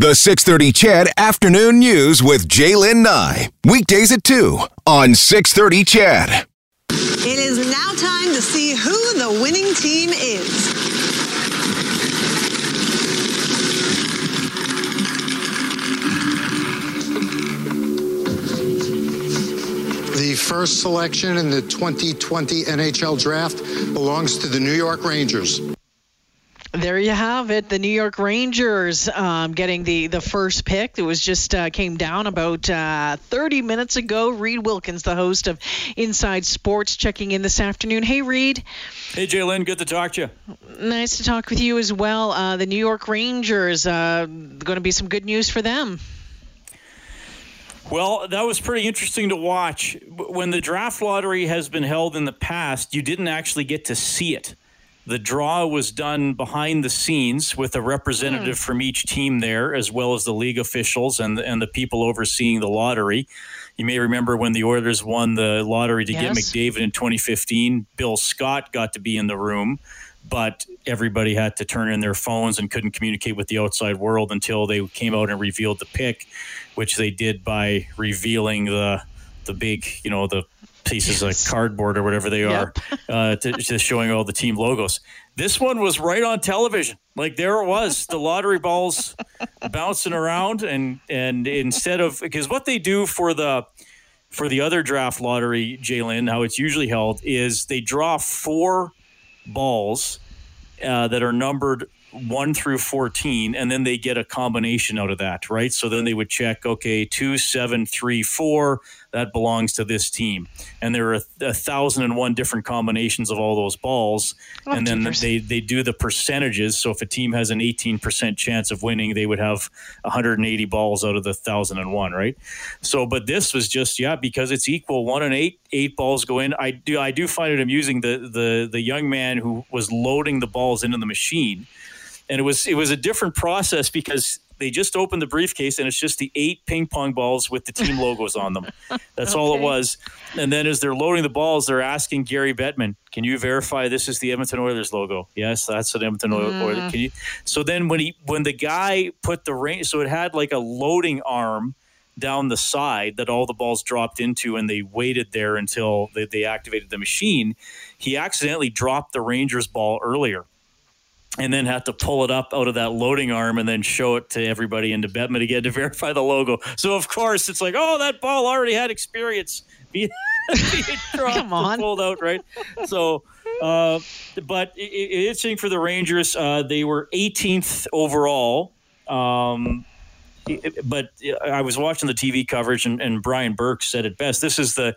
The 630 CHED Afternoon News with Jaylen Nye. Weekdays at 2 on 630 CHED. It is now time to see who the winning team is. The first selection in the 2020 NHL Draft belongs to the New York Rangers. There you have it. The New York Rangers getting the first pick. It was just came down about 30 minutes ago. Reed Wilkins, the host of Inside Sports, checking in this afternoon. Hey, Reed. Hey, Jaylen. Good to talk to you. Nice to talk with you as well. The New York Rangers, going to be some good news for them. Well, that was pretty interesting to watch. When the draft lottery has been held in the past, you didn't actually get to see it. The draw was done behind the scenes with a representative from each team there, as well as the league officials and the people overseeing the lottery. You may remember when the Oilers won the lottery to get McDavid in 2015, Bill Scott got to be in the room, but everybody had to turn in their phones and couldn't communicate with the outside world until they came out and revealed the pick, which they did by revealing the big, you know, the pieces of cardboard or whatever they are, to showing all the team logos. This one was right on television. Like, there it was, the lottery balls bouncing around, and instead of, because what they do for the other draft lottery, Jaylen, how it's usually held is they draw four balls that are numbered 1 through 14, and then they get a combination out of that, right? So then they would check, okay, 2, 7, 3, 4, that belongs to this team. And there are 1,001 different combinations of all those balls. Oh, and then they do the percentages. So if a team has an 18% chance of winning, they would have 180 balls out of the 1,001, right? So, but this was just, because it's equal, 1 and 8 balls go in. I do find it amusing, the young man who was loading the balls into the machine. And it was a different process because they just opened the briefcase and it's just the 8 ping pong balls with the team logos on them. That's all it was. And then as they're loading the balls, they're asking Gary Bettman, can you verify this is the Edmonton Oilers logo? Yes, that's an Edmonton Oilers. Can you? So then when the guy put the ring, so it had like a loading arm down the side that all the balls dropped into, and they waited there until they activated the machine. He accidentally dropped the Rangers ball earlier, and then have to pull it up out of that loading arm and then show it to everybody into Bettman again to verify the logo. So, of course, it's like, oh, that ball already had experience being pulled out, right? So, but it's interesting for the Rangers. They were 18th overall. But I was watching the TV coverage, and Brian Burke said it best. This is the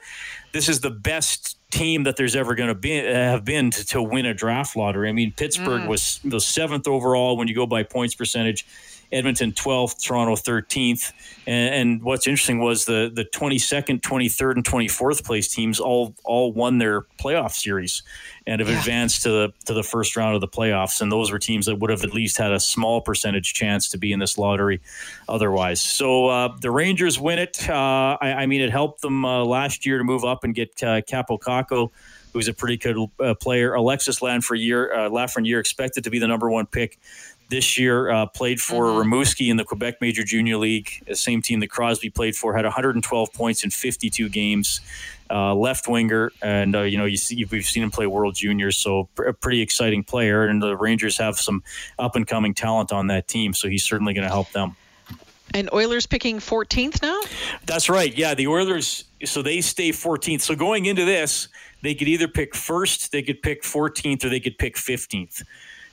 best team that there's ever going to be have been to win a draft lottery. I mean, Pittsburgh was the 7th overall when you go by points percentage, Edmonton 12th, Toronto 13th, and what's interesting was the 22nd, 23rd, and 24th place teams all won their playoff series and have advanced to the first round of the playoffs, and those were teams that would have at least had a small percentage chance to be in this lottery otherwise. So the Rangers win it. I mean, it helped them last year to move up and get Kapocako, who's a pretty good player. Alexis Lafreniere, expected to be the number 1 pick this year, played for Rimouski in the Quebec Major Junior League, the same team that Crosby played for, had 112 points in 52 games, left winger, and we've seen him play World Juniors, so a pretty exciting player, and the Rangers have some up-and-coming talent on that team, so he's certainly going to help them. And Oilers picking 14th now? That's right, the Oilers, so they stay 14th. So going into this, they could either pick first, they could pick 14th, or they could pick 15th.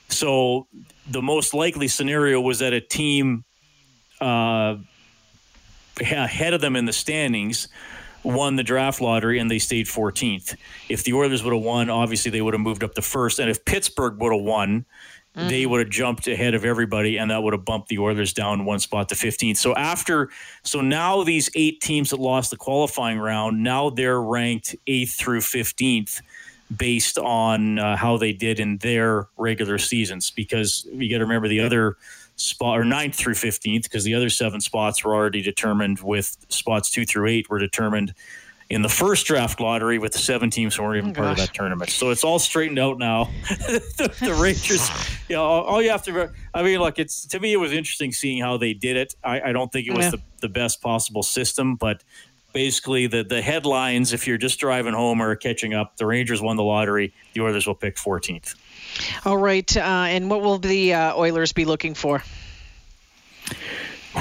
So the most likely scenario was that a team ahead of them in the standings won the draft lottery and they stayed 14th. If the Oilers would have won, obviously they would have moved up to first. And if Pittsburgh would have won, they would have jumped ahead of everybody, and that would have bumped the Oilers down 1 spot to 15th. So now these 8 teams that lost the qualifying round, now they're ranked 8th through 15th. Based on how they did in their regular seasons, because you got to remember the other spot, or 9th through 15th, because the other 7 spots were already determined with spots 2 through 8 were determined in the first draft lottery with the seven teams who weren't even part of that tournament. So it's all straightened out now. The Rangers, you know, all you have to, I mean, look, it's, to me, it was interesting seeing how they did it. I don't think it was the best possible system, but basically the headlines, if you're just driving home or catching up, the Rangers won the lottery, the Oilers will pick 14th. All right. And what will the Oilers be looking for?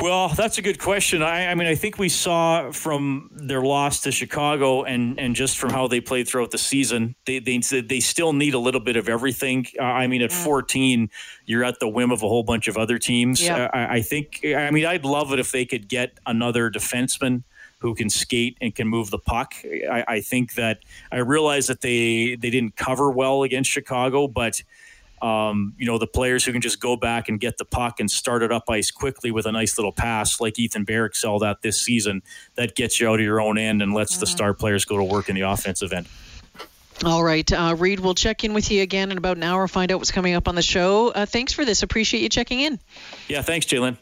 Well, that's a good question. I mean, I think we saw from their loss to Chicago and just from how they played throughout the season, they still need a little bit of everything. I mean, at 14, you're at the whim of a whole bunch of other teams. Yep. I think, I mean, I'd love it if they could get another defenseman who can skate and can move the puck. I think that I realize that they didn't cover well against Chicago, but you know, the players who can just go back and get the puck and start it up ice quickly with a nice little pass, like Ethan Bear excelled at this season, that gets you out of your own end and lets the star players go to work in the offensive end. All right. Reed, we'll check in with you again in about an hour, find out what's coming up on the show. Thanks for this. Appreciate you checking in. Yeah, thanks, Jaylen.